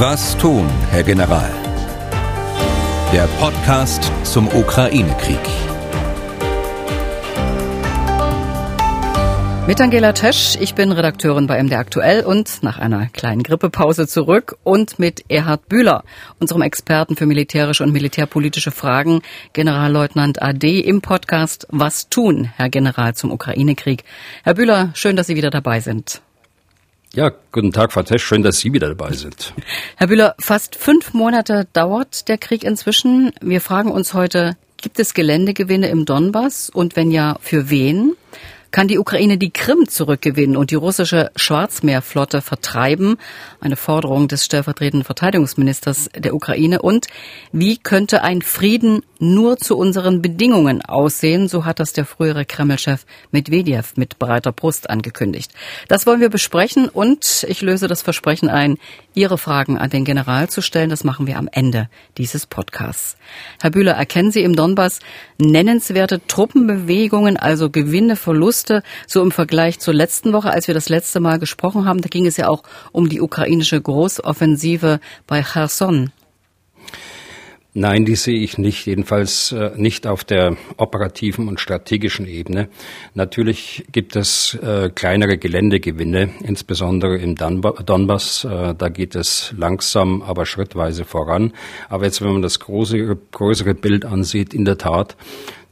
Was tun, Herr General? Der Podcast zum Ukraine-Krieg. Mit Angela Tesch, ich bin Redakteurin bei MDR aktuell und nach einer kleinen Grippepause zurück und mit Erhard Bühler, unserem Experten für militärische und militärpolitische Fragen, Generalleutnant AD im Podcast Was tun, Herr General, zum Ukraine-Krieg. Herr Bühler, schön, dass Sie wieder dabei sind. Ja, guten Tag, Frau Tesch, schön, dass Sie wieder dabei sind. Herr Bühler, fast 5 Monate dauert der Krieg inzwischen. Wir fragen uns heute, gibt es Geländegewinne im Donbass und wenn ja, für wen? Kann die Ukraine die Krim zurückgewinnen und die russische Schwarzmeerflotte vertreiben? Eine Forderung des stellvertretenden Verteidigungsministers der Ukraine. Und wie könnte ein Frieden nur zu unseren Bedingungen aussehen? So hat das der frühere Kreml-Chef Medvedev mit breiter Brust angekündigt. Das wollen wir besprechen und ich löse das Versprechen ein, Ihre Fragen an den General zu stellen. Das machen wir am Ende dieses Podcasts. Herr Bühler, erkennen Sie im Donbass nennenswerte Truppenbewegungen, also Gewinne, Verluste? So im Vergleich zur letzten Woche, als wir das letzte Mal gesprochen haben, da ging es ja auch um die ukrainische Großoffensive bei Cherson. Nein, die sehe ich nicht, jedenfalls nicht auf der operativen und strategischen Ebene. Natürlich gibt es kleinere Geländegewinne, insbesondere im Donbass. Da geht es langsam, aber schrittweise voran. Aber jetzt, wenn man das größere Bild ansieht, in der Tat,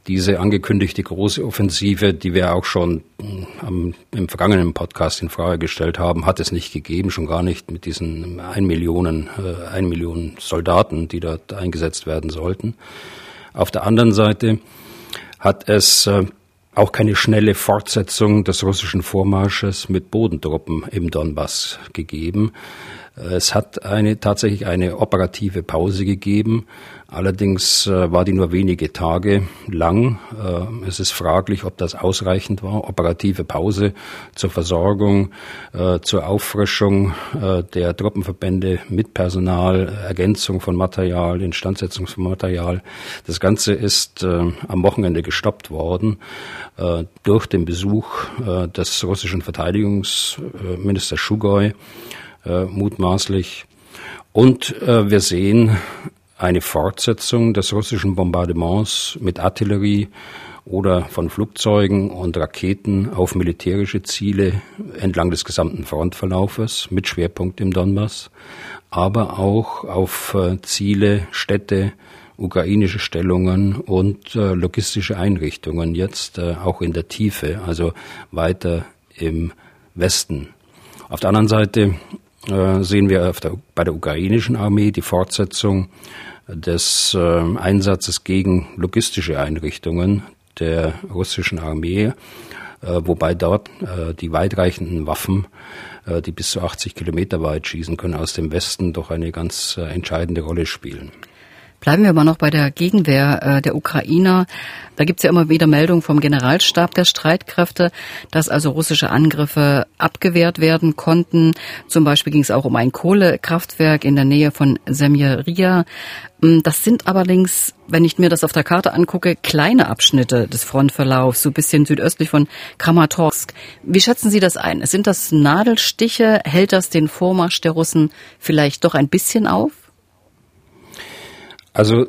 diese angekündigte große Offensive, die wir auch schon im vergangenen Podcast in Frage gestellt haben, hat es nicht gegeben, schon gar nicht mit diesen 1 Million Soldaten, die dort eingesetzt werden sollten. Auf der anderen Seite hat es auch keine schnelle Fortsetzung des russischen Vormarsches mit Bodentruppen im Donbass gegeben. Es hat tatsächlich eine operative Pause gegeben. Allerdings war die nur wenige Tage lang. Es ist fraglich, ob das ausreichend war. Operative Pause zur Versorgung, zur Auffrischung der Truppenverbände mit Personal, Ergänzung von Material, Instandsetzung von Material. Das Ganze ist am Wochenende gestoppt worden durch den Besuch des russischen Verteidigungsministers Schoigu. Mutmaßlich. Und wir sehen eine Fortsetzung des russischen Bombardements mit Artillerie oder von Flugzeugen und Raketen auf militärische Ziele entlang des gesamten Frontverlaufes mit Schwerpunkt im Donbass, aber auch auf Ziele, Städte, ukrainische Stellungen und logistische Einrichtungen, jetzt auch in der Tiefe, also weiter im Westen. Auf der anderen Seite sehen wir bei der ukrainischen Armee die Fortsetzung des Einsatzes gegen logistische Einrichtungen der russischen Armee, wobei dort die weitreichenden Waffen, die bis zu 80 Kilometer weit schießen können, aus dem Westen doch eine ganz entscheidende Rolle spielen. Bleiben wir mal noch bei der Gegenwehr der Ukrainer. Da gibt es ja immer wieder Meldungen vom Generalstab der Streitkräfte, dass also russische Angriffe abgewehrt werden konnten. Zum Beispiel ging es auch um ein Kohlekraftwerk in der Nähe von Semieria. Das sind allerdings, wenn ich mir das auf der Karte angucke, kleine Abschnitte des Frontverlaufs, so ein bisschen südöstlich von Kramatorsk. Wie schätzen Sie das ein? Sind das Nadelstiche? Hält das den Vormarsch der Russen vielleicht doch ein bisschen auf? Also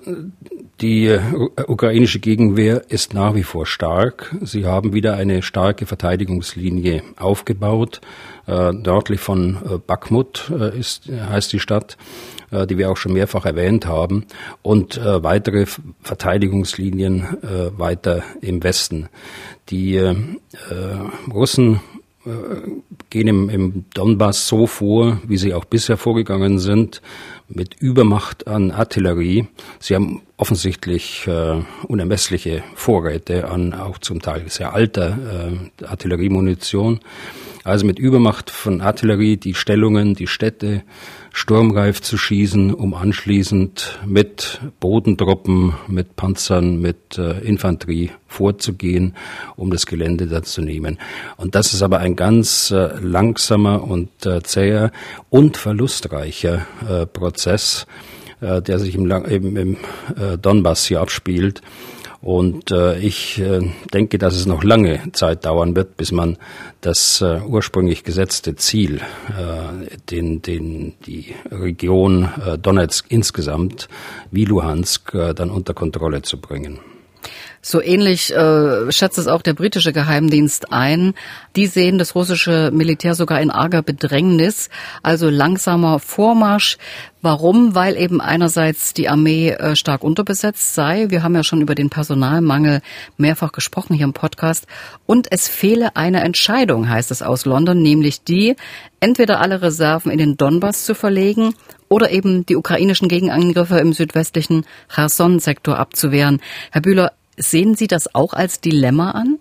die ukrainische Gegenwehr ist nach wie vor stark. Sie haben wieder eine starke Verteidigungslinie aufgebaut. Nördlich von Bakhmut heißt die Stadt, die wir auch schon mehrfach erwähnt haben, und weitere Verteidigungslinien weiter im Westen. Die Russen gehen im Donbass so vor, wie sie auch bisher vorgegangen sind, mit Übermacht an Artillerie. Sie haben offensichtlich unermessliche Vorräte an auch zum Teil sehr alter Artilleriemunition. Also mit Übermacht von Artillerie die Stellungen, die Städte sturmreif zu schießen, um anschließend mit Bodentruppen, mit Panzern, mit Infanterie vorzugehen, um das Gelände dann zu nehmen. Und das ist aber ein ganz langsamer und zäher und verlustreicher Prozess, der sich im Donbass hier abspielt. Und ich denke, dass es noch lange Zeit dauern wird, bis man das ursprünglich gesetzte Ziel, die Region Donetsk insgesamt wie Luhansk dann unter Kontrolle zu bringen. So ähnlich schätzt es auch der britische Geheimdienst ein. Die sehen das russische Militär sogar in arger Bedrängnis, also langsamer Vormarsch. Warum? Weil eben einerseits die Armee stark unterbesetzt sei. Wir haben ja schon über den Personalmangel mehrfach gesprochen hier im Podcast. Und es fehle eine Entscheidung, heißt es aus London, nämlich die, entweder alle Reserven in den Donbass zu verlegen oder eben die ukrainischen Gegenangriffe im südwestlichen Cherson-Sektor abzuwehren. Herr Bühler, sehen Sie das auch als Dilemma an?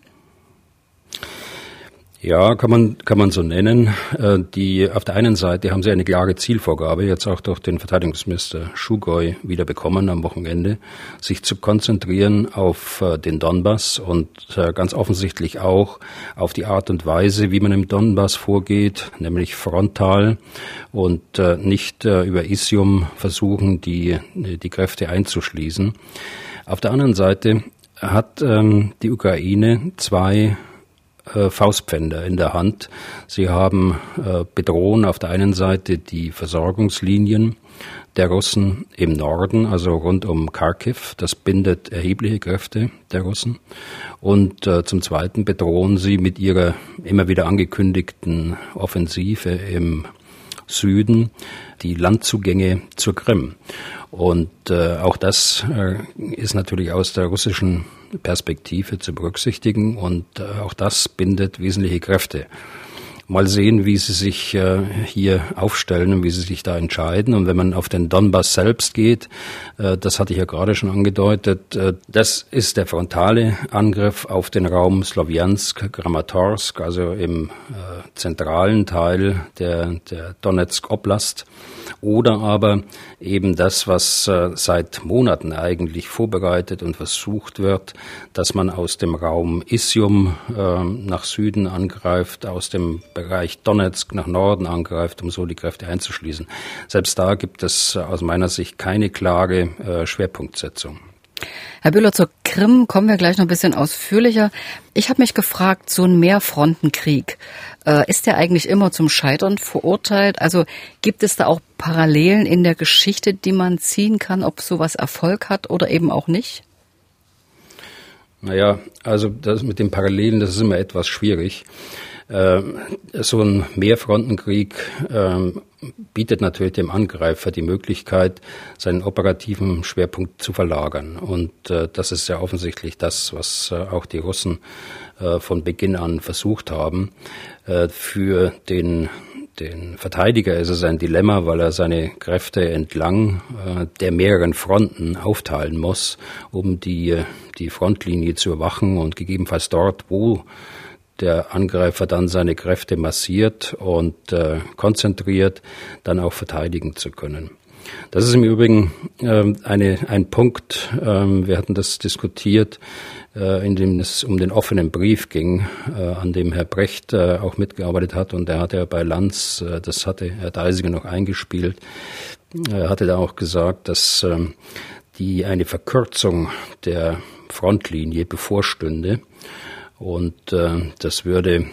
Ja, kann man so nennen. Auf der einen Seite haben sie eine klare Zielvorgabe, jetzt auch durch den Verteidigungsminister Schoigu wieder bekommen am Wochenende, sich zu konzentrieren auf den Donbass und ganz offensichtlich auch auf die Art und Weise, wie man im Donbass vorgeht, nämlich frontal und nicht über Isium versuchen, die Kräfte einzuschließen. Auf der anderen Seite hat die Ukraine zwei Faustpfänder in der Hand. Sie haben bedrohen auf der einen Seite die Versorgungslinien der Russen im Norden, also rund um Charkiw. Das bindet erhebliche Kräfte der Russen. Und zum Zweiten bedrohen sie mit ihrer immer wieder angekündigten Offensive im Süden die Landzugänge zur Krim. Und auch das ist natürlich aus der russischen Perspektive zu berücksichtigen und auch das bindet wesentliche Kräfte. Mal sehen, wie sie sich hier aufstellen und wie sie sich da entscheiden. Und wenn man auf den Donbass selbst geht, das hatte ich ja gerade schon angedeutet, das ist der frontale Angriff auf den Raum Sloviansk, Kramatorsk, also im zentralen Teil der Donetsk-Oblast. Oder aber eben das, was seit Monaten eigentlich vorbereitet und versucht wird, dass man aus dem Raum Isium nach Süden angreift, aus dem Bereich Donetsk nach Norden angreift, um so die Kräfte einzuschließen. Selbst da gibt es aus meiner Sicht keine klare Schwerpunktsetzung. Herr Bühler, zur Krim kommen wir gleich noch ein bisschen ausführlicher. Ich habe mich gefragt, so ein Mehrfrontenkrieg, ist der eigentlich immer zum Scheitern verurteilt? Also gibt es da auch Parallelen in der Geschichte, die man ziehen kann, ob sowas Erfolg hat oder eben auch nicht? Naja, also das mit den Parallelen, das ist immer etwas schwierig. So ein Mehrfrontenkrieg bietet natürlich dem Angreifer die Möglichkeit, seinen operativen Schwerpunkt zu verlagern. Und das ist ja offensichtlich das, was auch die Russen von Beginn an versucht haben. Für den Verteidiger ist es ein Dilemma, weil er seine Kräfte entlang der mehreren Fronten aufteilen muss, um die Frontlinie zu überwachen und gegebenenfalls dort, wo der Angreifer dann seine Kräfte massiert und konzentriert, dann auch verteidigen zu können. Das ist im Übrigen ein Punkt, wir hatten das diskutiert, in dem es um den offenen Brief ging, an dem Herr Brecht auch mitgearbeitet hat und er hatte ja bei Lanz, das hatte Herr Deisiger noch eingespielt, hatte da auch gesagt, dass eine Verkürzung der Frontlinie bevorstünde und das würde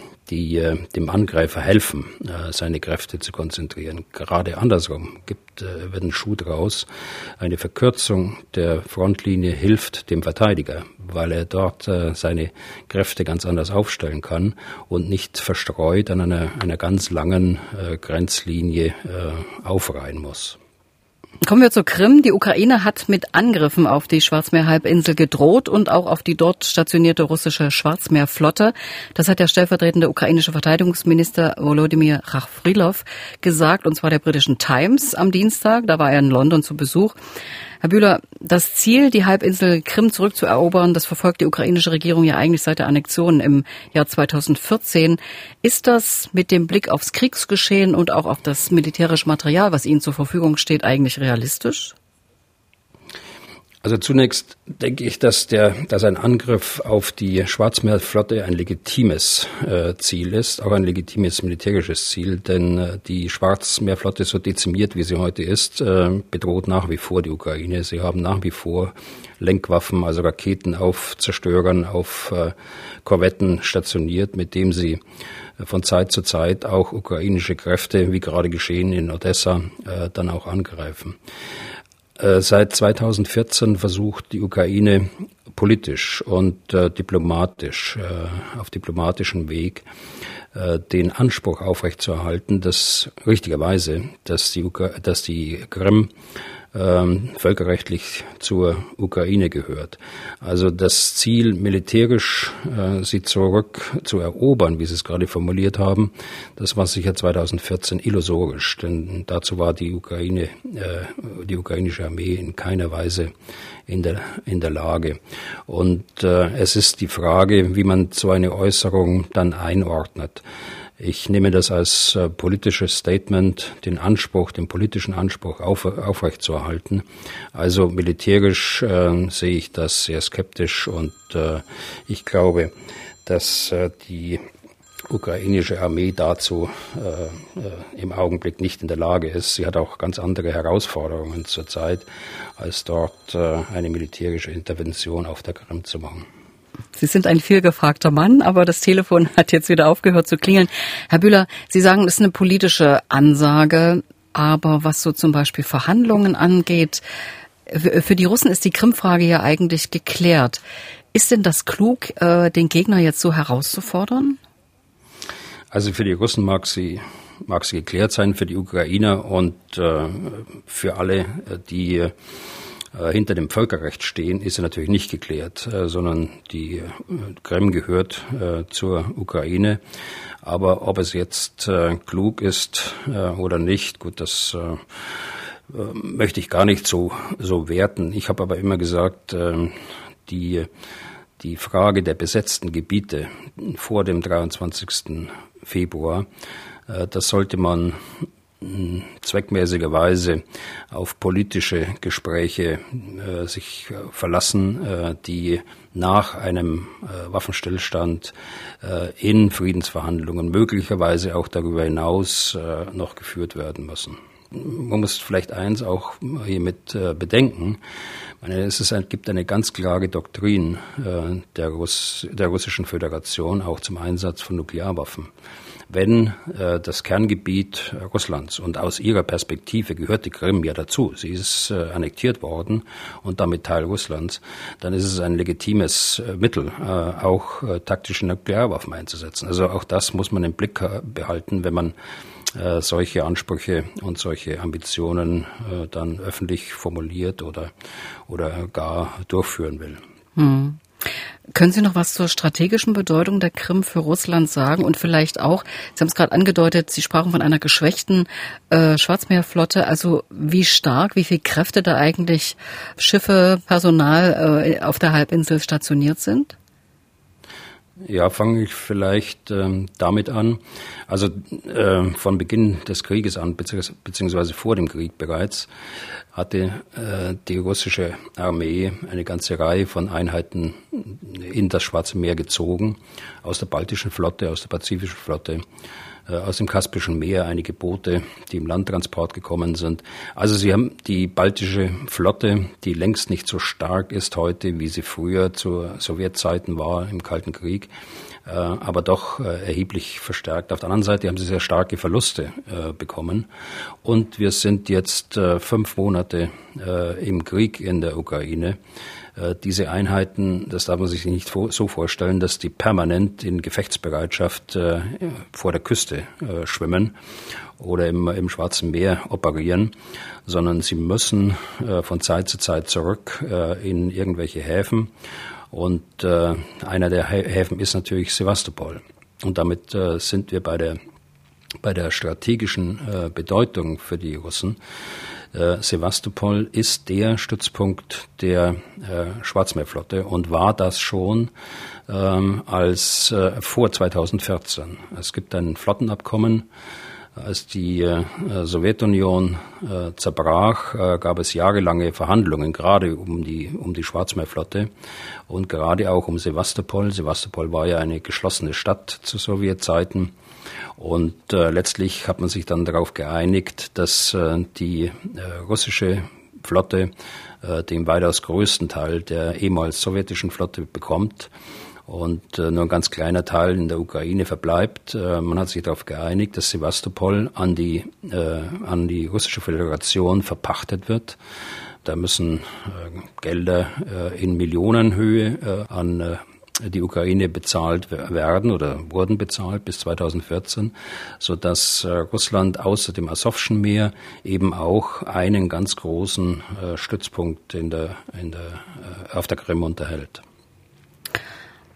dem Angreifer helfen, seine Kräfte zu konzentrieren. Gerade andersrum wird ein Schuh draus. Eine Verkürzung der Frontlinie hilft dem Verteidiger, weil er dort seine Kräfte ganz anders aufstellen kann und nicht verstreut an einer ganz langen Grenzlinie aufreihen muss. Kommen wir zur Krim. Die Ukraine hat mit Angriffen auf die Schwarzmeerhalbinsel gedroht und auch auf die dort stationierte russische Schwarzmeerflotte. Das hat der stellvertretende ukrainische Verteidigungsminister Wolodymyr Rachfrilow gesagt, und zwar der britischen Times am Dienstag. Da war er in London zu Besuch. Herr Bühler, das Ziel, die Halbinsel Krim zurückzuerobern, das verfolgt die ukrainische Regierung ja eigentlich seit der Annexion im Jahr 2014. Ist das mit dem Blick aufs Kriegsgeschehen und auch auf das militärische Material, was Ihnen zur Verfügung steht, eigentlich realistisch? Also zunächst denke ich, dass ein Angriff auf die Schwarzmeerflotte ein legitimes Ziel ist, auch ein legitimes militärisches Ziel, denn die Schwarzmeerflotte, so dezimiert wie sie heute ist, bedroht nach wie vor die Ukraine. Sie haben nach wie vor Lenkwaffen, also Raketen auf Zerstörern, auf Korvetten stationiert, mit dem sie von Zeit zu Zeit auch ukrainische Kräfte, wie gerade geschehen in Odessa, dann auch angreifen. Seit 2014 versucht die Ukraine politisch und diplomatisch, auf diplomatischem Weg, den Anspruch aufrechtzuerhalten, dass richtigerweise, dass die Krim völkerrechtlich zur Ukraine gehört. Also das Ziel, militärisch sie zurückzuerobern, wie Sie es gerade formuliert haben, das war sicher 2014 illusorisch, denn dazu war die Ukraine, die ukrainische Armee in keiner Weise in der Lage. Und es ist die Frage, wie man so eine Äußerung dann einordnet. Ich nehme das als politisches Statement, den politischen Anspruch aufrechtzuerhalten. Also militärisch sehe ich das sehr skeptisch und ich glaube, dass die ukrainische Armee dazu im Augenblick nicht in der Lage ist. Sie hat auch ganz andere Herausforderungen zurzeit, als dort eine militärische Intervention auf der Krim zu machen. Sie sind ein vielgefragter Mann, aber das Telefon hat jetzt wieder aufgehört zu klingeln. Herr Bühler, Sie sagen, das ist eine politische Ansage, aber was so zum Beispiel Verhandlungen angeht, für die Russen ist die Krim-Frage ja eigentlich geklärt. Ist denn das klug, den Gegner jetzt so herauszufordern? Also für die Russen mag sie geklärt sein, für die Ukrainer und für alle, die hinter dem Völkerrecht stehen, ist er natürlich nicht geklärt, sondern die Krim gehört zur Ukraine. Aber ob es jetzt klug ist oder nicht, gut, das möchte ich gar nicht so werten. Ich habe aber immer gesagt, die Frage der besetzten Gebiete vor dem 23. Februar, das sollte man zweckmäßigerweise auf politische Gespräche sich verlassen, die nach einem Waffenstillstand in Friedensverhandlungen möglicherweise auch darüber hinaus noch geführt werden müssen. Man muss vielleicht eins auch hiermit bedenken. Es gibt eine ganz klare Doktrin der Russischen Föderation auch zum Einsatz von Nuklearwaffen. Wenn das Kerngebiet Russlands, und aus ihrer Perspektive gehört die Krim ja dazu, sie ist annektiert worden und damit Teil Russlands, dann ist es ein legitimes Mittel, auch taktische Nuklearwaffen einzusetzen. Also auch das muss man im Blick behalten, wenn man solche Ansprüche und solche Ambitionen dann öffentlich formuliert oder gar durchführen will. Hm. Können Sie noch was zur strategischen Bedeutung der Krim für Russland sagen und vielleicht auch, Sie haben es gerade angedeutet, Sie sprachen von einer geschwächten Schwarzmeerflotte, also wie stark, wie viele Kräfte da eigentlich Schiffe, Personal auf der Halbinsel stationiert sind? Ja, fange ich vielleicht damit an. Also von Beginn des Krieges an, beziehungsweise vor dem Krieg bereits, hatte die russische Armee eine ganze Reihe von Einheiten in das Schwarze Meer gezogen, aus der Baltischen Flotte, aus der Pazifischen Flotte, aus dem Kaspischen Meer einige Boote, die im Landtransport gekommen sind. Also sie haben die baltische Flotte, die längst nicht so stark ist heute, wie sie früher zu Sowjetzeiten war im Kalten Krieg, aber doch erheblich verstärkt. Auf der anderen Seite haben sie sehr starke Verluste bekommen. Und wir sind jetzt 5 Monate im Krieg in der Ukraine. Diese Einheiten, das darf man sich nicht so vorstellen, dass die permanent in Gefechtsbereitschaft vor der Küste schwimmen oder im Schwarzen Meer operieren, sondern sie müssen von Zeit zu Zeit zurück in irgendwelche Häfen. Und einer der Häfen ist natürlich Sevastopol. Und damit sind wir bei der strategischen Bedeutung für die Russen. Sevastopol ist der Stützpunkt der Schwarzmeerflotte und war das schon als vor 2014. Es gibt ein Flottenabkommen Als die Sowjetunion zerbrach, gab es jahrelange Verhandlungen, gerade um die Schwarzmeerflotte und gerade auch um Sevastopol. Sevastopol war ja eine geschlossene Stadt zu Sowjetzeiten. Und letztlich hat man sich dann darauf geeinigt, dass die russische Flotte den weitaus größten Teil der ehemals sowjetischen Flotte bekommt. Und nur ein ganz kleiner Teil in der Ukraine verbleibt. Man hat sich darauf geeinigt, dass Sevastopol an die Russische Föderation verpachtet wird. Da müssen Gelder in Millionenhöhe an die Ukraine bezahlt werden oder wurden bezahlt bis 2014, sodass Russland außer dem Asowschen Meer eben auch einen ganz großen Stützpunkt auf der Krim unterhält.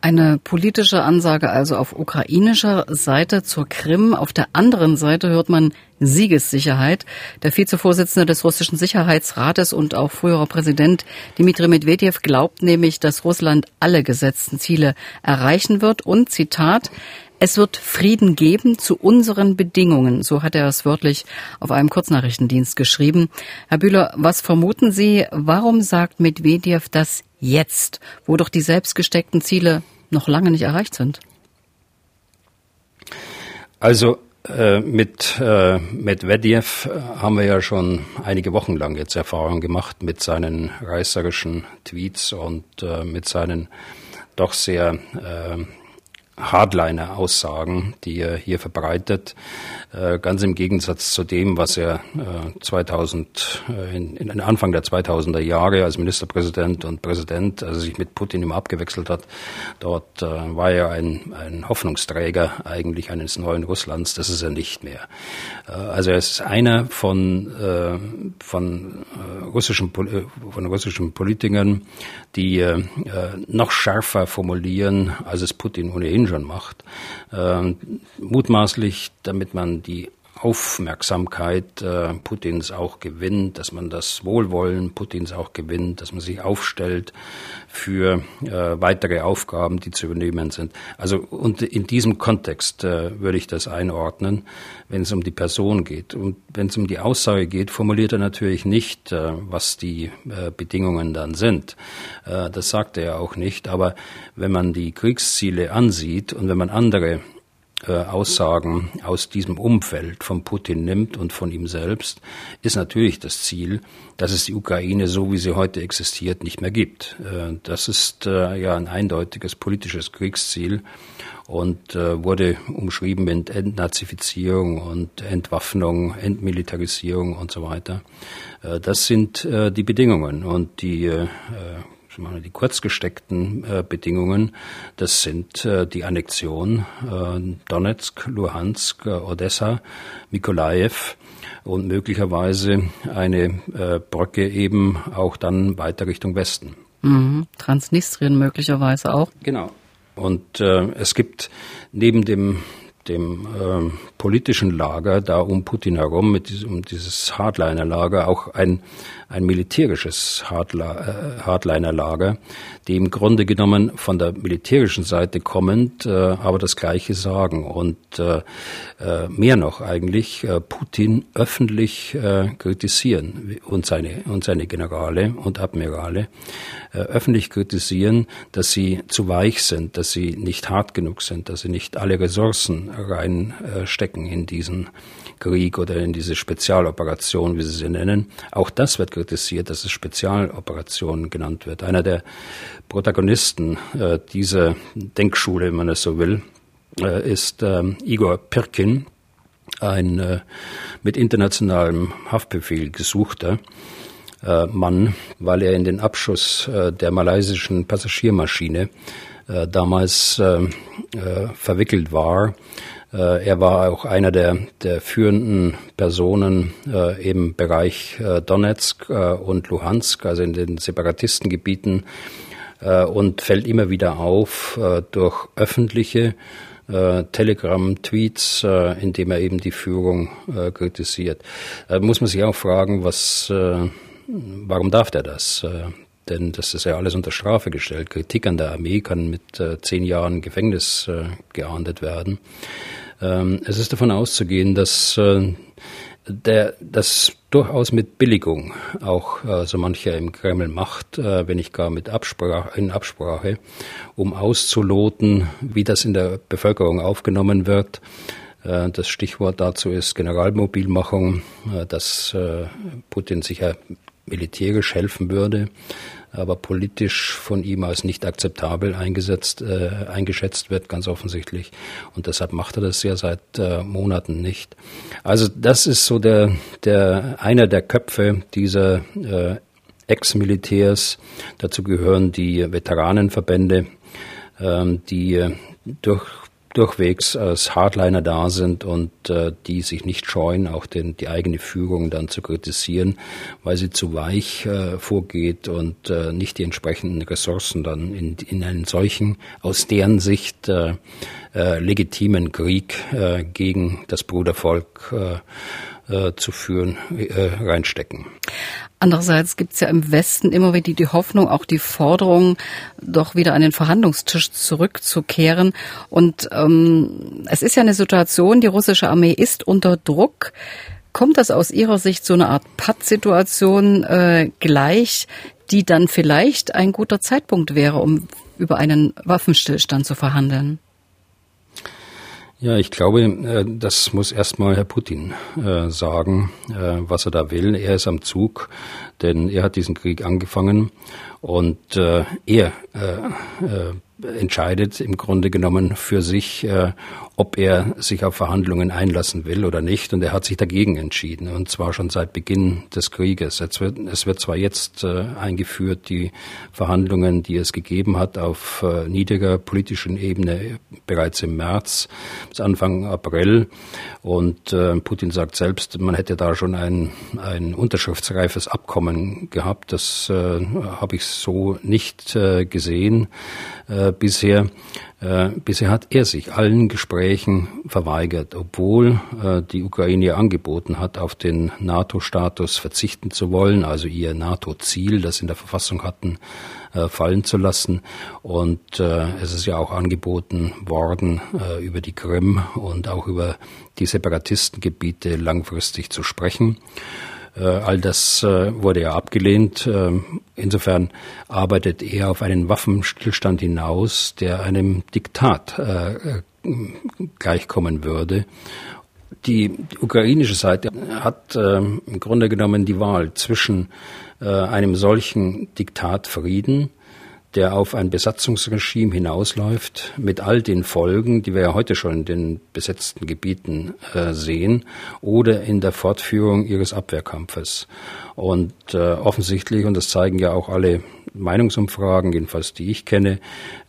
Eine politische Ansage also auf ukrainischer Seite zur Krim. Auf der anderen Seite hört man Siegessicherheit. Der Vizevorsitzende des russischen Sicherheitsrates und auch früherer Präsident Dmitry Medvedev glaubt nämlich, dass Russland alle gesetzten Ziele erreichen wird. Und Zitat, es wird Frieden geben zu unseren Bedingungen. So hat er es wörtlich auf einem Kurznachrichtendienst geschrieben. Herr Bühler, was vermuten Sie, warum sagt Medvedev das jetzt, wo doch die selbst gesteckten Ziele noch lange nicht erreicht sind? Also mit Medvedev haben wir ja schon einige Wochen lang jetzt Erfahrung gemacht mit seinen reißerischen Tweets und mit seinen doch sehr Hardliner-Aussagen, die er hier verbreitet, ganz im Gegensatz zu dem, was er in Anfang der 2000er Jahre als Ministerpräsident und Präsident, also sich mit Putin immer abgewechselt hat. Dort war er ein Hoffnungsträger eigentlich eines neuen Russlands. Das ist er nicht mehr. Also er ist einer von russischen Politikern, die noch schärfer formulieren, als es Putin ohnehin schon macht, mutmaßlich, damit man die Aufmerksamkeit Putins auch gewinnt, dass man das Wohlwollen Putins auch gewinnt, dass man sich aufstellt für weitere Aufgaben, die zu übernehmen sind. Also und in diesem Kontext würde ich das einordnen, wenn es um die Person geht. Und wenn es um die Aussage geht, formuliert er natürlich nicht, was die Bedingungen dann sind. Das sagt er auch nicht. Aber wenn man die Kriegsziele ansieht und wenn man andere Aussagen aus diesem Umfeld von Putin nimmt und von ihm selbst, ist natürlich das Ziel, dass es die Ukraine, so wie sie heute existiert, nicht mehr gibt. Das ist ja ein eindeutiges politisches Kriegsziel und wurde umschrieben mit Entnazifizierung und Entwaffnung, Entmilitarisierung und so weiter. Das sind die Bedingungen und die kurz gesteckten Bedingungen, das sind die Annexion Donetsk, Luhansk, Odessa, Mykolaiv und möglicherweise eine Brücke eben auch dann weiter Richtung Westen. Mhm. Transnistrien möglicherweise auch. Genau. Und es gibt neben dem politischen Lager da um Putin herum, um dieses Hardliner-Lager, auch ein militärisches Hardliner-Lager, die im Grunde genommen von der militärischen Seite kommend, aber das Gleiche sagen und mehr noch eigentlich Putin öffentlich kritisieren und seine Generale und Admirale öffentlich kritisieren, dass sie zu weich sind, dass sie nicht hart genug sind, dass sie nicht alle Ressourcen reinstecken in diesen Krieg oder in diese Spezialoperation, wie sie sie nennen. Auch das wird kritisiert, dass es Spezialoperation genannt wird. Einer der Protagonisten dieser Denkschule, wenn man das so will, ist Igor Pirkin, ein mit internationalem Haftbefehl gesuchter Mann, weil er in den Abschuss der malaysischen Passagiermaschine damals verwickelt war. Er war auch einer der führenden Personen im Bereich Donetsk und Luhansk, also in den Separatistengebieten, und fällt immer wieder auf durch öffentliche Telegram-Tweets, indem er eben die Führung kritisiert. Da muss man sich auch fragen, warum darf der das? Denn das ist ja alles unter Strafe gestellt. Kritik an der Armee kann mit 10 Jahren Gefängnis geahndet werden. Es ist davon auszugehen, dass das durchaus mit Billigung auch so mancher im Kreml macht, wenn nicht gar mit Absprache, um auszuloten, wie das in der Bevölkerung aufgenommen wird. Das Stichwort dazu ist Generalmobilmachung, dass Putin sicher militärisch helfen würde, aber politisch von ihm als nicht akzeptabel eingeschätzt wird, ganz offensichtlich. Und deshalb macht er das ja seit Monaten nicht. Also das ist so einer der Köpfe dieser Ex-Militärs. Dazu gehören die Veteranenverbände, die durchwegs als Hardliner da sind und die sich nicht scheuen, auch die eigene Führung dann zu kritisieren, weil sie zu weich vorgeht und nicht die entsprechenden Ressourcen dann in einen solchen, aus deren Sicht legitimen Krieg gegen das Brudervolk zu führen, reinstecken. Andererseits gibt es ja im Westen immer wieder die Hoffnung, auch die Forderung, doch wieder an den Verhandlungstisch zurückzukehren. Und es ist ja eine Situation, die russische Armee ist unter Druck. Kommt das aus Ihrer Sicht so eine Art Pattsituation gleich, die dann vielleicht ein guter Zeitpunkt wäre, um über einen Waffenstillstand zu verhandeln? Ja, ich glaube, das muss erstmal Herr Putin sagen, was er da will. Er ist am Zug, denn er hat diesen Krieg angefangen und er entscheidet im Grunde genommen für sich, ob er sich auf Verhandlungen einlassen will oder nicht. Und er hat sich dagegen entschieden, und zwar schon seit Beginn des Krieges. Es wird zwar jetzt eingeführt, die Verhandlungen, die es gegeben hat, auf niedriger politischer Ebene bereits im März bis Anfang April. Und Putin sagt selbst, man hätte da schon ein unterschriftsreifes Abkommen gehabt. Das habe ich so nicht gesehen. Bisher hat er sich allen Gesprächen verweigert, obwohl die Ukraine angeboten hat, auf den NATO-Status verzichten zu wollen, also ihr NATO-Ziel, das sie in der Verfassung hatten, fallen zu lassen. Und es ist ja auch angeboten worden, über die Krim und auch über die Separatistengebiete langfristig zu sprechen. All das wurde ja abgelehnt. Insofern arbeitet er auf einen Waffenstillstand hinaus, der einem Diktat gleichkommen würde. Die ukrainische Seite hat im Grunde genommen die Wahl zwischen einem solchen Diktat Frieden, der auf ein Besatzungsregime hinausläuft, mit all den Folgen, die wir ja heute schon in den besetzten Gebieten sehen, oder in der Fortführung ihres Abwehrkampfes. Und offensichtlich, und das zeigen ja auch alle Meinungsumfragen, jedenfalls die ich kenne,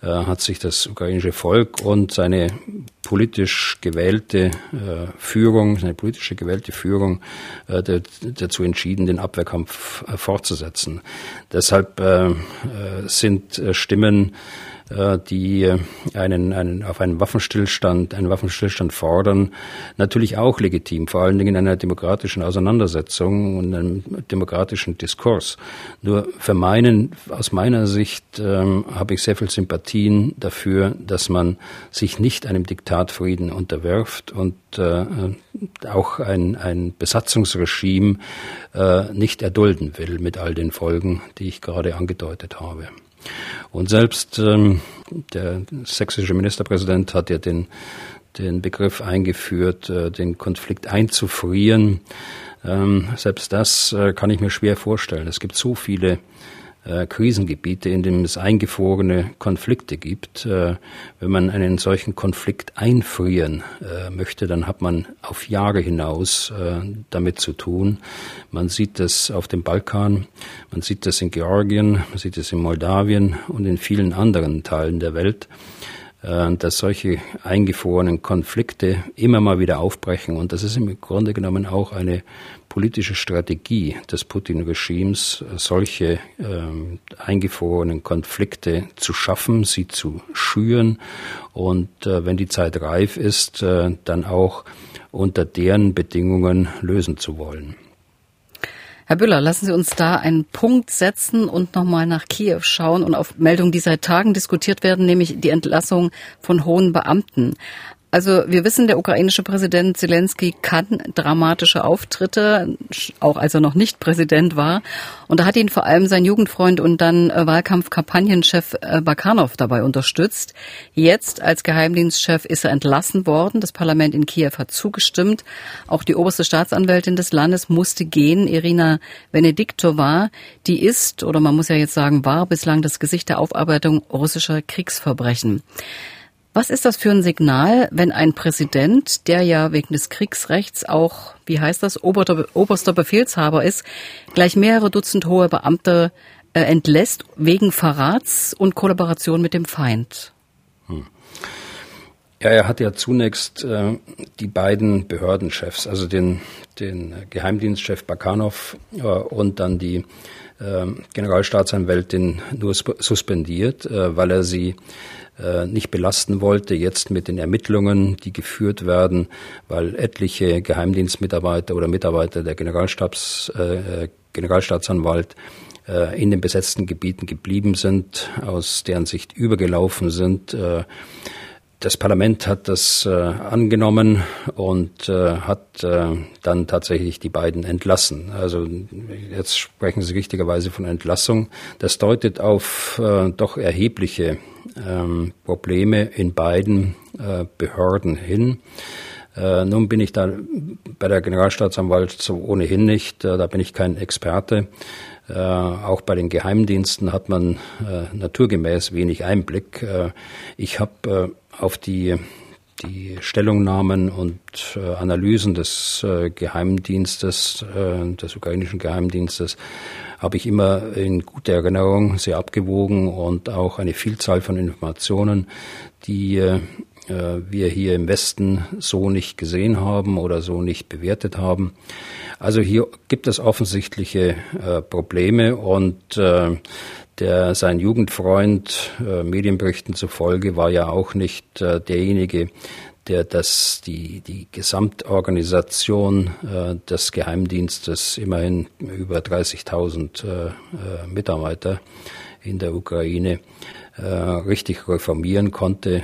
hat sich das ukrainische Volk und seine politische gewählte Führung dazu entschieden, den Abwehrkampf fortzusetzen. Deshalb sind Stimmen, die einen Waffenstillstand fordern, natürlich auch legitim, vor allen Dingen in einer demokratischen Auseinandersetzung und einem demokratischen Diskurs. Nur aus meiner Sicht habe ich sehr viel Sympathien dafür, dass man sich nicht einem Diktatfrieden unterwirft und auch ein Besatzungsregime nicht erdulden will mit all den Folgen, die ich gerade angedeutet habe. Und selbst der sächsische Ministerpräsident hat ja den Begriff eingeführt, den Konflikt einzufrieren. Selbst das kann ich mir schwer vorstellen. Es gibt so viele Krisengebiete, in denen es eingefrorene Konflikte gibt. Wenn man einen solchen Konflikt einfrieren möchte, dann hat man auf Jahre hinaus damit zu tun. Man sieht das auf dem Balkan, man sieht das in Georgien, man sieht das in Moldawien und in vielen anderen Teilen der Welt, dass solche eingefrorenen Konflikte immer mal wieder aufbrechen. Und das ist im Grunde genommen auch eine politische Strategie des Putin-Regimes, solche eingefrorenen Konflikte zu schaffen, sie zu schüren und wenn die Zeit reif ist, dann auch unter deren Bedingungen lösen zu wollen. Herr Bühler, lassen Sie uns da einen Punkt setzen und nochmal nach Kiew schauen und auf Meldungen, die seit Tagen diskutiert werden, nämlich die Entlassung von hohen Beamten. Also wir wissen, der ukrainische Präsident Selenskyj kann dramatische Auftritte, auch als er noch nicht Präsident war. Und da hat ihn vor allem sein Jugendfreund und dann Wahlkampfkampagnenchef Bakanov dabei unterstützt. Jetzt als Geheimdienstchef ist er entlassen worden. Das Parlament in Kiew hat zugestimmt. Auch die oberste Staatsanwältin des Landes musste gehen, Irina Venediktowa. Die ist, oder man muss ja jetzt sagen, war bislang das Gesicht der Aufarbeitung russischer Kriegsverbrechen. Was ist das für ein Signal, wenn ein Präsident, der ja wegen des Kriegsrechts auch, wie heißt das, oberster Befehlshaber ist, gleich mehrere Dutzend hohe Beamte entlässt wegen Verrats und Kollaboration mit dem Feind? Ja, er hat ja zunächst die beiden Behördenchefs, also den Geheimdienstchef Bakanov und dann die Generalstaatsanwältin nur suspendiert, weil er sie nicht belasten wollte, jetzt mit den Ermittlungen, die geführt werden, weil etliche Geheimdienstmitarbeiter oder Mitarbeiter der Generalstaatsanwalt in den besetzten Gebieten geblieben sind, aus deren Sicht übergelaufen sind. Das Parlament hat das angenommen und hat dann tatsächlich die beiden entlassen. Also jetzt sprechen Sie richtigerweise von Entlassung. Das deutet auf doch erhebliche Probleme in beiden Behörden hin. Nun bin ich da bei der Generalstaatsanwaltschaft so ohnehin nicht, da bin ich kein Experte. Auch bei den Geheimdiensten hat man naturgemäß wenig Einblick. Ich habe auf die Stellungnahmen und Analysen des Geheimdienstes, des ukrainischen Geheimdienstes, habe ich immer in guter Erinnerung, sehr abgewogen, und auch eine Vielzahl von Informationen, die wir hier im Westen so nicht gesehen haben oder so nicht bewertet haben. Also hier gibt es offensichtliche Probleme, und sein Jugendfreund, Medienberichten zufolge, war ja auch nicht derjenige, der die Gesamtorganisation des Geheimdienstes, immerhin über 30.000 Mitarbeiter in der Ukraine, richtig reformieren konnte.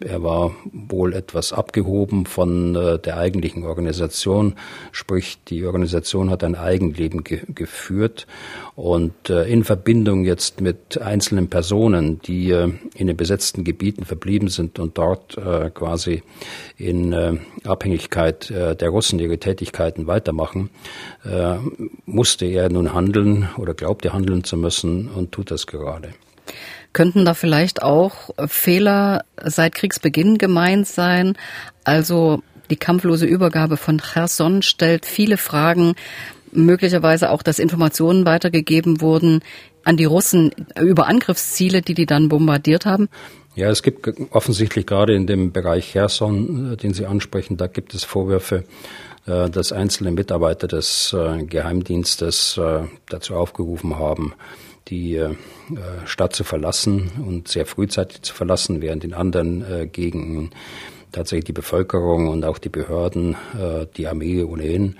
Er war wohl etwas abgehoben von der eigentlichen Organisation, sprich die Organisation hat ein Eigenleben geführt, und in Verbindung jetzt mit einzelnen Personen, die in den besetzten Gebieten verblieben sind und dort quasi in Abhängigkeit der Russen ihre Tätigkeiten weitermachen, musste er nun handeln oder glaubte handeln zu müssen und tut das gerade. Könnten da vielleicht auch Fehler seit Kriegsbeginn gemeint sein? Also die kampflose Übergabe von Cherson stellt viele Fragen, möglicherweise auch, dass Informationen weitergegeben wurden an die Russen über Angriffsziele, die dann bombardiert haben. Ja, es gibt offensichtlich gerade in dem Bereich Cherson, den Sie ansprechen, da gibt es Vorwürfe, dass einzelne Mitarbeiter des Geheimdienstes dazu aufgerufen haben, die Stadt zu verlassen und sehr frühzeitig zu verlassen, während in anderen Gegenden tatsächlich die Bevölkerung und auch die Behörden, die Armee ohnehin,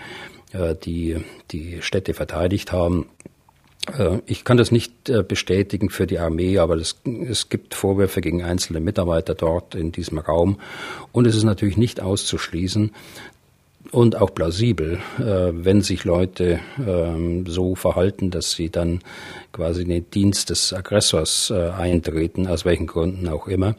die Städte verteidigt haben. Ich kann das nicht bestätigen für die Armee, aber es gibt Vorwürfe gegen einzelne Mitarbeiter dort in diesem Raum. Und es ist natürlich nicht auszuschließen und auch plausibel, wenn sich Leute so verhalten, dass sie dann quasi in den Dienst des Aggressors eintreten, aus welchen Gründen auch immer,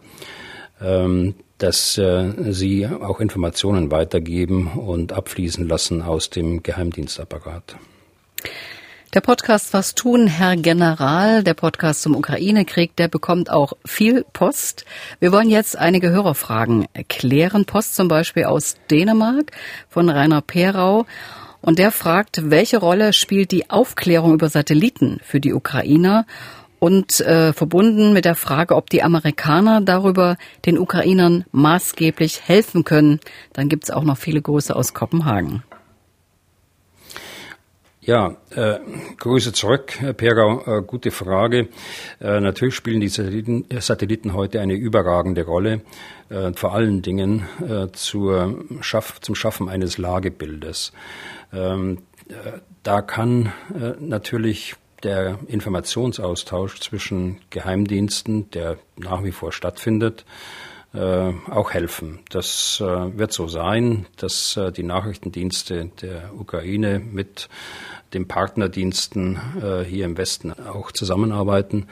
dass sie auch Informationen weitergeben und abfließen lassen aus dem Geheimdienstapparat. Der Podcast Was tun, Herr General, der Podcast zum Ukraine-Krieg, der bekommt auch viel Post. Wir wollen jetzt einige Hörerfragen klären. Post zum Beispiel aus Dänemark von Rainer Perau. Und der fragt, welche Rolle spielt die Aufklärung über Satelliten für die Ukrainer? Und verbunden mit der Frage, ob die Amerikaner darüber den Ukrainern maßgeblich helfen können. Dann gibt's auch noch viele Grüße aus Kopenhagen. Ja, Grüße zurück, Herr Perau, gute Frage. Natürlich spielen die Satelliten heute eine überragende Rolle, vor allen Dingen zum Schaffen eines Lagebildes. Da kann natürlich der Informationsaustausch zwischen Geheimdiensten, der nach wie vor stattfindet, auch helfen. Das wird so sein, dass die Nachrichtendienste der Ukraine mit den Partnerdiensten hier im Westen auch zusammenarbeiten.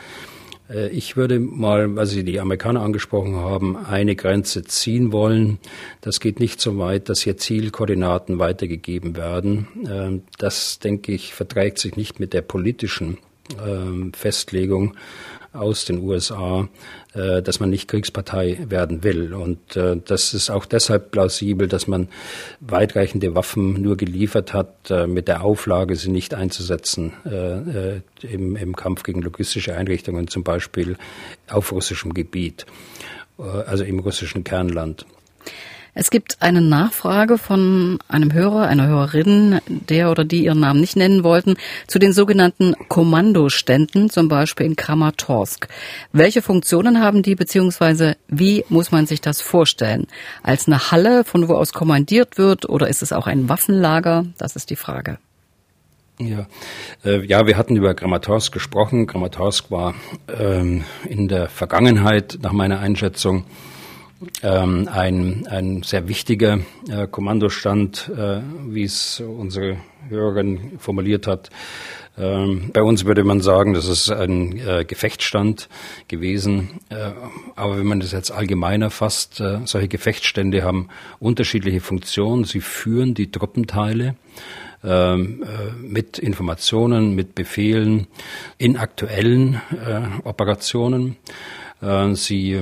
Ich würde mal, weil Sie die Amerikaner angesprochen haben, eine Grenze ziehen wollen. Das geht nicht so weit, dass hier Zielkoordinaten weitergegeben werden. Das, denke ich, verträgt sich nicht mit der politischen Festlegung aus den USA, dass man nicht Kriegspartei werden will. Und das ist auch deshalb plausibel, dass man weitreichende Waffen nur geliefert hat, mit der Auflage, sie nicht einzusetzen im Kampf gegen logistische Einrichtungen, zum Beispiel auf russischem Gebiet, also im russischen Kernland. Es gibt eine Nachfrage von einem Hörer, einer Hörerin, der oder die ihren Namen nicht nennen wollten, zu den sogenannten Kommandoständen, zum Beispiel in Kramatorsk. Welche Funktionen haben die, beziehungsweise wie muss man sich das vorstellen? Als eine Halle, von wo aus kommandiert wird, oder ist es auch ein Waffenlager? Das ist die Frage. Ja, wir hatten über Kramatorsk gesprochen. Kramatorsk war in der Vergangenheit, nach meiner Einschätzung, ein sehr wichtiger Kommandostand, wie es unsere Hörerin formuliert hat. Bei uns würde man sagen, das ist ein Gefechtsstand gewesen. Aber wenn man das jetzt allgemeiner fasst, solche Gefechtsstände haben unterschiedliche Funktionen. Sie führen die Truppenteile mit Informationen, mit Befehlen in aktuellen Operationen. Sie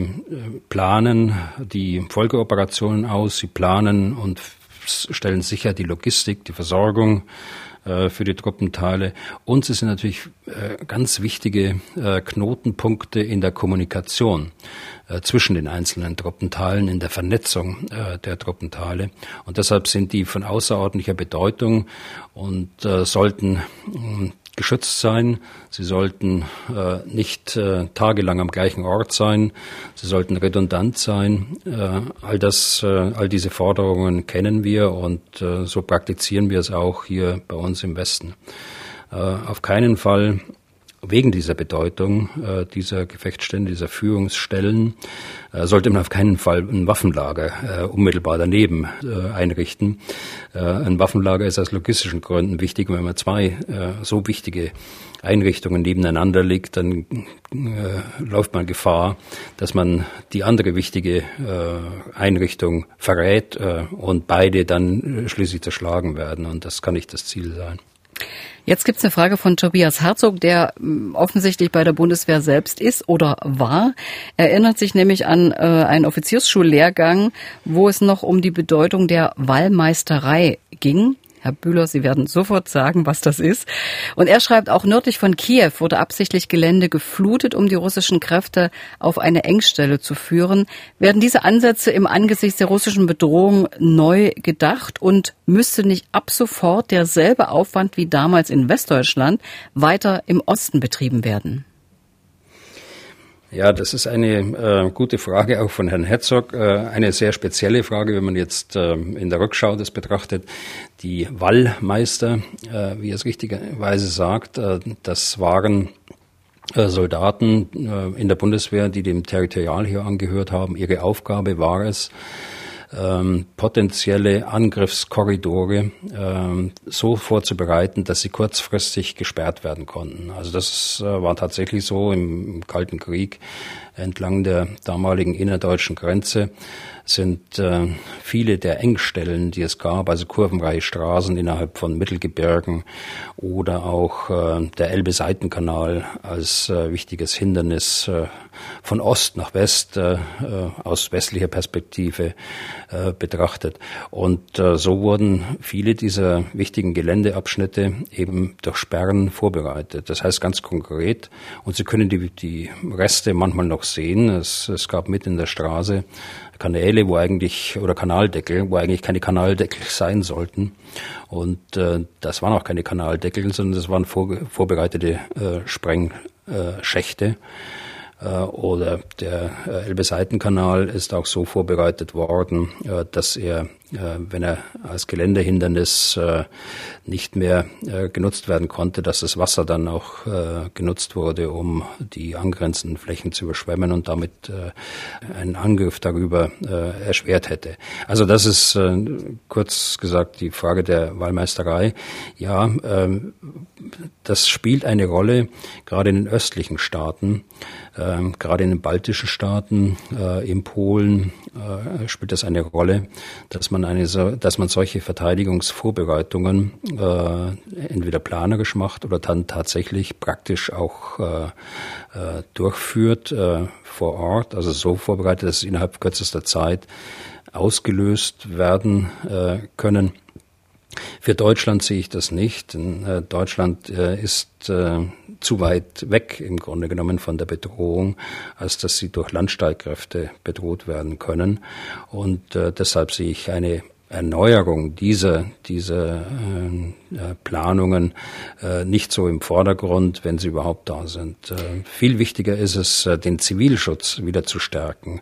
planen die Folgeoperationen aus, sie planen und stellen sicher die Logistik, die Versorgung für die Truppenteile. Und sie sind natürlich ganz wichtige Knotenpunkte in der Kommunikation zwischen den einzelnen Truppenteilen, in der Vernetzung der Truppenteile. Und deshalb sind die von außerordentlicher Bedeutung und sollten geschützt sein. Sie sollten nicht tagelang am gleichen Ort sein. Sie sollten redundant sein. All diese Forderungen kennen wir und so praktizieren wir es auch hier bei uns im Westen. Auf keinen Fall wegen dieser Bedeutung dieser Gefechtsstände, dieser Führungsstellen, sollte man auf keinen Fall ein Waffenlager unmittelbar daneben einrichten. Ein Waffenlager ist aus logistischen Gründen wichtig. Wenn man zwei so wichtige Einrichtungen nebeneinander legt, dann läuft man Gefahr, dass man die andere wichtige Einrichtung verrät und beide dann schließlich zerschlagen werden. Und das kann nicht das Ziel sein. Jetzt gibt es eine Frage von Tobias Herzog, der offensichtlich bei der Bundeswehr selbst ist oder war. Er erinnert sich nämlich an einen Offiziersschullehrgang, wo es noch um die Bedeutung der Wallmeisterei ging. Herr Bühler, Sie werden sofort sagen, was das ist. Und er schreibt, auch nördlich von Kiew wurde absichtlich Gelände geflutet, um die russischen Kräfte auf eine Engstelle zu führen. Werden diese Ansätze im Angesicht der russischen Bedrohung neu gedacht und müsste nicht ab sofort derselbe Aufwand wie damals in Westdeutschland weiter im Osten betrieben werden? Ja, das ist eine gute Frage, auch von Herrn Herzog. Eine sehr spezielle Frage, wenn man jetzt in der Rückschau das betrachtet. Die Wallmeister, wie er es richtigerweise sagt, das waren Soldaten in der Bundeswehr, die dem Territorialheer angehört haben. Ihre Aufgabe war es, potenzielle Angriffskorridore so vorzubereiten, dass sie kurzfristig gesperrt werden konnten. Also das war tatsächlich so im Kalten Krieg. Entlang der damaligen innerdeutschen Grenze sind viele der Engstellen, die es gab, also kurvenreiche Straßen innerhalb von Mittelgebirgen oder auch der Elbe-Seitenkanal als wichtiges Hindernis von Ost nach West aus westlicher Perspektive betrachtet. Und so wurden viele dieser wichtigen Geländeabschnitte eben durch Sperren vorbereitet. Das heißt ganz konkret, und Sie können die Reste manchmal noch sehen. Es gab mit in der Straße Kanäle, Kanaldeckel, wo eigentlich keine Kanaldeckel sein sollten. Und das waren auch keine Kanaldeckel, sondern das waren vorbereitete Sprengschächte. oder der Elbe-Seitenkanal ist auch so vorbereitet worden, dass er, wenn er als Geländehindernis nicht mehr genutzt werden konnte, dass das Wasser dann auch genutzt wurde, um die angrenzenden Flächen zu überschwemmen und damit einen Angriff darüber erschwert hätte. Also das ist kurz gesagt die Frage der Wahlmeisterei. Ja, das spielt eine Rolle, gerade in den östlichen Staaten, gerade in den baltischen Staaten, in Polen spielt das eine Rolle, dass man solche Verteidigungsvorbereitungen entweder planerisch macht oder dann tatsächlich praktisch auch durchführt vor Ort, also so vorbereitet, dass es innerhalb kürzester Zeit ausgelöst werden können. Für Deutschland sehe ich das nicht. Deutschland ist zu weit weg im Grunde genommen von der Bedrohung, als dass sie durch Landstreitkräfte bedroht werden können. Und deshalb sehe ich eine Erneuerung dieser Planungen nicht so im Vordergrund, wenn sie überhaupt da sind. Viel wichtiger ist es, den Zivilschutz wieder zu stärken.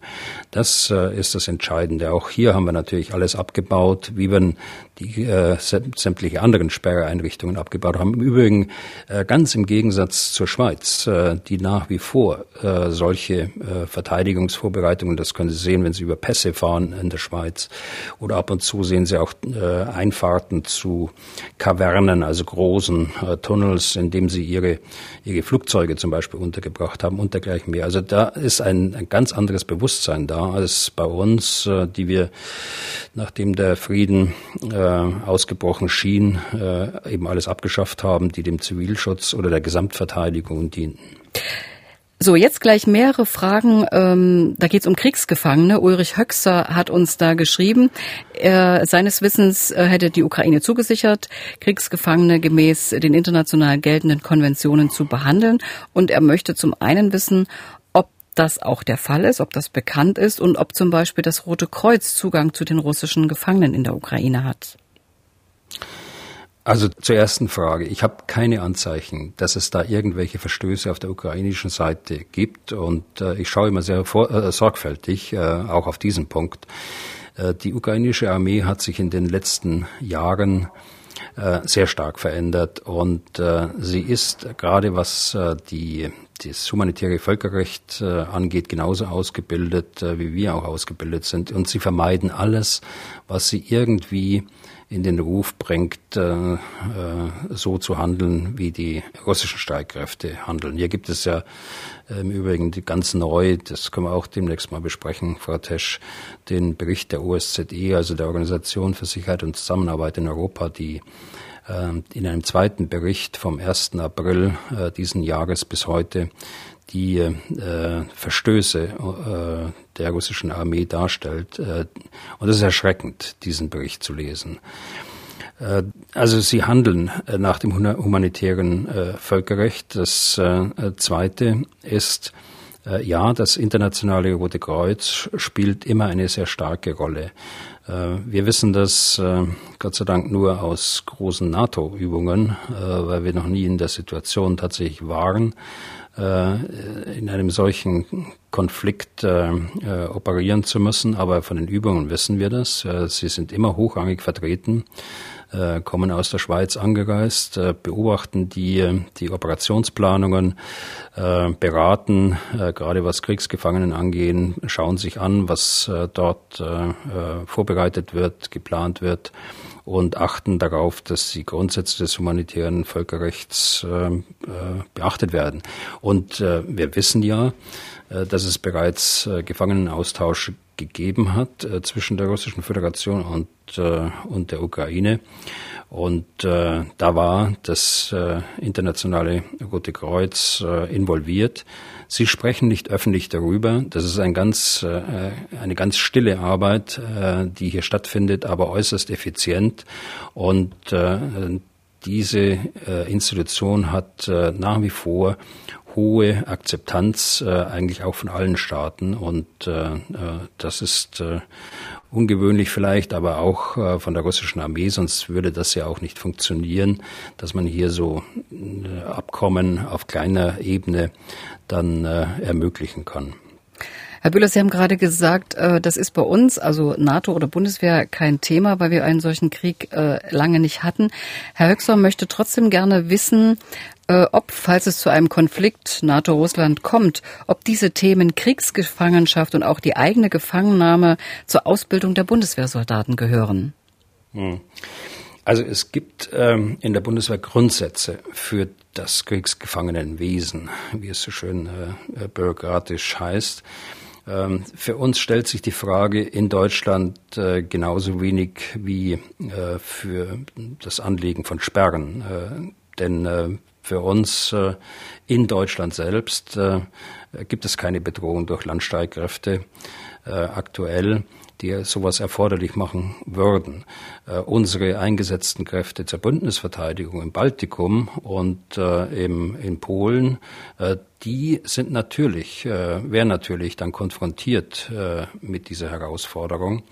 Das ist das Entscheidende. Auch hier haben wir natürlich alles abgebaut, wie wenn die sämtliche anderen Sperreinrichtungen abgebaut haben. Im Übrigen ganz im Gegensatz zur Schweiz, die nach wie vor solche Verteidigungsvorbereitungen, das können Sie sehen, wenn Sie über Pässe fahren in der Schweiz, oder ab und zu sehen Sie auch Einfahrten zu Kavernen, also großen Tunnels, in dem Sie ihre Flugzeuge zum Beispiel untergebracht haben und dergleichen mehr. Also da ist ein ganz anderes Bewusstsein da als bei uns, die wir, nachdem der Frieden ausgebrochen schien, eben alles abgeschafft haben, die dem Zivilschutz oder der Gesamtverteidigung dienten. So, jetzt gleich mehrere Fragen. Da geht es um Kriegsgefangene. Ulrich Höxer hat uns da geschrieben, seines Wissens hätte die Ukraine zugesichert, Kriegsgefangene gemäß den international geltenden Konventionen zu behandeln. Und er möchte zum einen wissen, das auch der Fall ist, ob das bekannt ist und ob zum Beispiel das Rote Kreuz Zugang zu den russischen Gefangenen in der Ukraine hat. Also zur ersten Frage. Ich habe keine Anzeichen, dass es da irgendwelche Verstöße auf der ukrainischen Seite gibt. Und ich schaue immer sehr sorgfältig, auch auf diesen Punkt. Die ukrainische Armee hat sich in den letzten Jahren sehr stark verändert und sie ist gerade was das humanitäre Völkerrecht angeht, genauso ausgebildet, wie wir auch ausgebildet sind. Und sie vermeiden alles, was sie irgendwie in den Ruf bringt, so zu handeln, wie die russischen Streitkräfte handeln. Hier gibt es ja im Übrigen ganz neu, das können wir auch demnächst mal besprechen, Frau Tesch, den Bericht der OSZE, also der Organisation für Sicherheit und Zusammenarbeit in Europa, die in einem zweiten Bericht vom 1. April diesen Jahres bis heute die Verstöße der russischen Armee darstellt. Und es ist erschreckend, diesen Bericht zu lesen. Also sie handeln nach dem humanitären Völkerrecht. Das Zweite ist, ja, das internationale Rote Kreuz spielt immer eine sehr starke Rolle. Wir wissen das Gott sei Dank nur aus großen NATO-Übungen, weil wir noch nie in der Situation tatsächlich waren, in einem solchen Konflikt operieren zu müssen. Aber von den Übungen wissen wir das. Sie sind immer hochrangig vertreten, kommen aus der Schweiz angereist, beobachten die Operationsplanungen, beraten, gerade was Kriegsgefangenen angehen, schauen sich an, was dort vorbereitet wird, geplant wird und achten darauf, dass die Grundsätze des humanitären Völkerrechts beachtet werden. Und wir wissen ja, dass es bereits Gefangenenaustausch gegeben hat zwischen der Russischen Föderation und der Ukraine. Und da war das internationale Rote Kreuz involviert. Sie sprechen nicht öffentlich darüber. Das ist eine ganz stille Arbeit, die hier stattfindet, aber äußerst effizient. Und diese Institution hat nach wie vor hohe Akzeptanz eigentlich auch von allen Staaten und das ist ungewöhnlich vielleicht, aber auch von der russischen Armee, sonst würde das ja auch nicht funktionieren, dass man hier so Abkommen auf kleiner Ebene dann ermöglichen kann. Herr Bühler, Sie haben gerade gesagt, das ist bei uns, also NATO oder Bundeswehr, kein Thema, weil wir einen solchen Krieg lange nicht hatten. Herr Höxer möchte trotzdem gerne wissen, ob, falls es zu einem Konflikt NATO-Russland kommt, ob diese Themen Kriegsgefangenschaft und auch die eigene Gefangennahme zur Ausbildung der Bundeswehrsoldaten gehören. Also es gibt in der Bundeswehr Grundsätze für das Kriegsgefangenenwesen, wie es so schön bürokratisch heißt. Für uns stellt sich die Frage in Deutschland genauso wenig wie für das Anlegen von Sperren. Denn für uns in Deutschland selbst gibt es keine Bedrohung durch Landstreitkräfte aktuell, die sowas erforderlich machen würden. Unsere eingesetzten Kräfte zur Bündnisverteidigung im Baltikum und in Polen, die sind natürlich, wären natürlich dann konfrontiert mit dieser Herausforderung.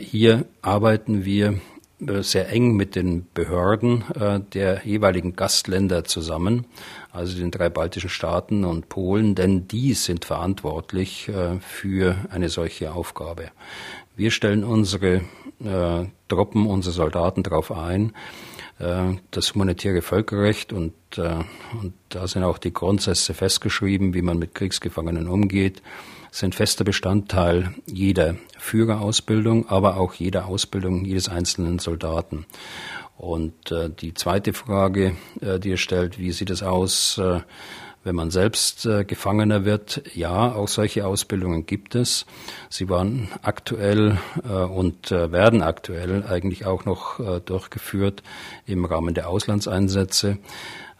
Hier arbeiten wir sehr eng mit den Behörden der jeweiligen Gastländer zusammen, also den 3 baltischen Staaten und Polen, denn die sind verantwortlich für eine solche Aufgabe. Wir stellen unsere Truppen, unsere Soldaten darauf ein, das humanitäre Völkerrecht und da sind auch die Grundsätze festgeschrieben, wie man mit Kriegsgefangenen umgeht, sind fester Bestandteil jeder Führerausbildung, aber auch jeder Ausbildung jedes einzelnen Soldaten. Und die zweite Frage, die ihr stellt, wie sieht es aus, wenn man selbst Gefangener wird? Ja, auch solche Ausbildungen gibt es. Sie waren aktuell und werden aktuell eigentlich auch noch durchgeführt im Rahmen der Auslandseinsätze.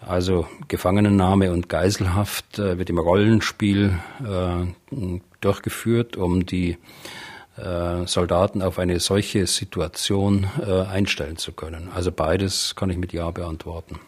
Also Gefangennahme und Geiselhaft wird im Rollenspiel durchgeführt, um die Soldaten auf eine solche Situation einstellen zu können. Also beides kann ich mit Ja beantworten.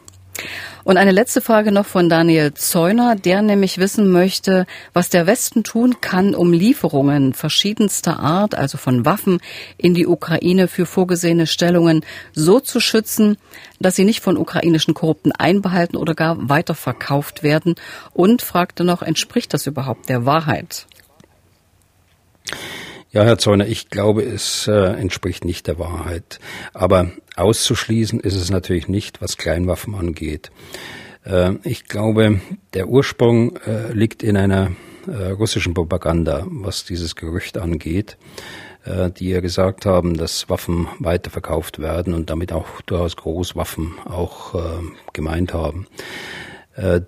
Und eine letzte Frage noch von Daniel Zeuner, der nämlich wissen möchte, was der Westen tun kann, um Lieferungen verschiedenster Art, also von Waffen, in die Ukraine für vorgesehene Stellungen so zu schützen, dass sie nicht von ukrainischen Korrupten einbehalten oder gar weiterverkauft werden. Und fragte noch, entspricht das überhaupt der Wahrheit? Ja, Herr Zeuner, ich glaube, es entspricht nicht der Wahrheit. Aber auszuschließen ist es natürlich nicht, was Kleinwaffen angeht. Ich glaube, der Ursprung liegt in einer russischen Propaganda, was dieses Gerücht angeht, die ja gesagt haben, dass Waffen weiterverkauft werden und damit auch durchaus Großwaffen auch gemeint haben.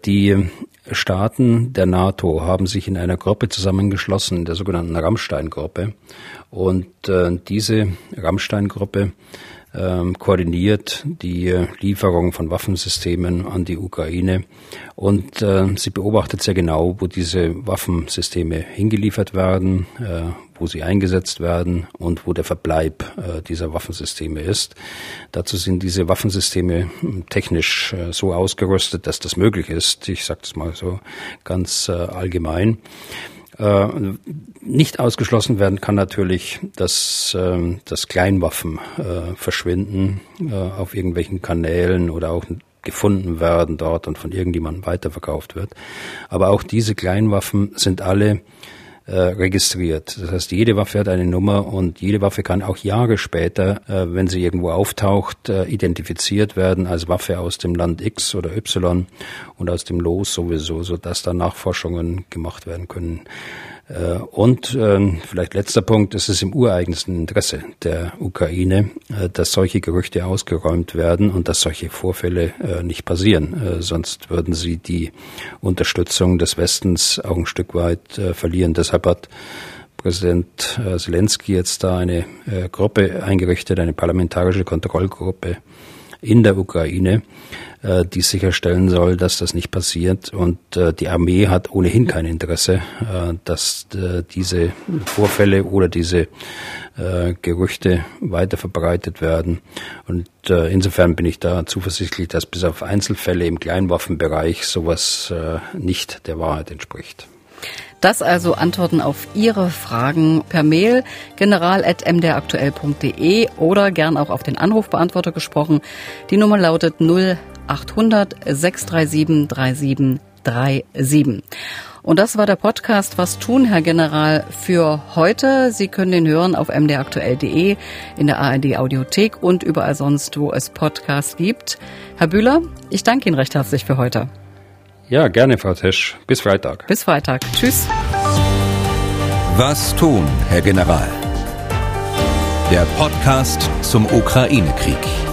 Die Staaten der NATO haben sich in einer Gruppe zusammengeschlossen, in der sogenannten Ramstein-Gruppe. Und diese Ramstein-Gruppe koordiniert die Lieferung von Waffensystemen an die Ukraine. Und sie beobachtet sehr genau, wo diese Waffensysteme hingeliefert werden, wo sie eingesetzt werden und wo der Verbleib dieser Waffensysteme ist. Dazu sind diese Waffensysteme technisch so ausgerüstet, dass das möglich ist. Ich sage das mal so ganz allgemein. Nicht ausgeschlossen werden kann natürlich, dass Kleinwaffen verschwinden auf irgendwelchen Kanälen oder auch gefunden werden dort und von irgendjemandem weiterverkauft wird. Aber auch diese Kleinwaffen sind alle registriert. Das heißt, jede Waffe hat eine Nummer und jede Waffe kann auch Jahre später, wenn sie irgendwo auftaucht, identifiziert werden als Waffe aus dem Land X oder Y und aus dem Los sowieso, sodass da Nachforschungen gemacht werden können. Und vielleicht letzter Punkt, es ist im ureigensten Interesse der Ukraine, dass solche Gerüchte ausgeräumt werden und dass solche Vorfälle nicht passieren. Sonst würden sie die Unterstützung des Westens auch ein Stück weit verlieren. Deshalb hat Präsident Selenskyj jetzt da eine Gruppe eingerichtet, eine parlamentarische Kontrollgruppe in der Ukraine, die sicherstellen soll, dass das nicht passiert. Und die Armee hat ohnehin kein Interesse, dass diese Vorfälle oder diese Gerüchte weiter verbreitet werden. Und insofern bin ich da zuversichtlich, dass bis auf Einzelfälle im Kleinwaffenbereich sowas nicht der Wahrheit entspricht. Das also Antworten auf Ihre Fragen per Mail general@mdraktuell.de oder gern auch auf den Anrufbeantworter gesprochen. Die Nummer lautet 0800 637 3737. Und das war der Podcast Was tun, Herr General, für heute. Sie können den hören auf mdraktuell.de, in der ARD Audiothek und überall sonst, wo es Podcasts gibt. Herr Bühler, ich danke Ihnen recht herzlich für heute. Ja, gerne, Frau Tesch. Bis Freitag. Bis Freitag. Tschüss. Was tun, Herr General? Der Podcast zum Ukraine-Krieg.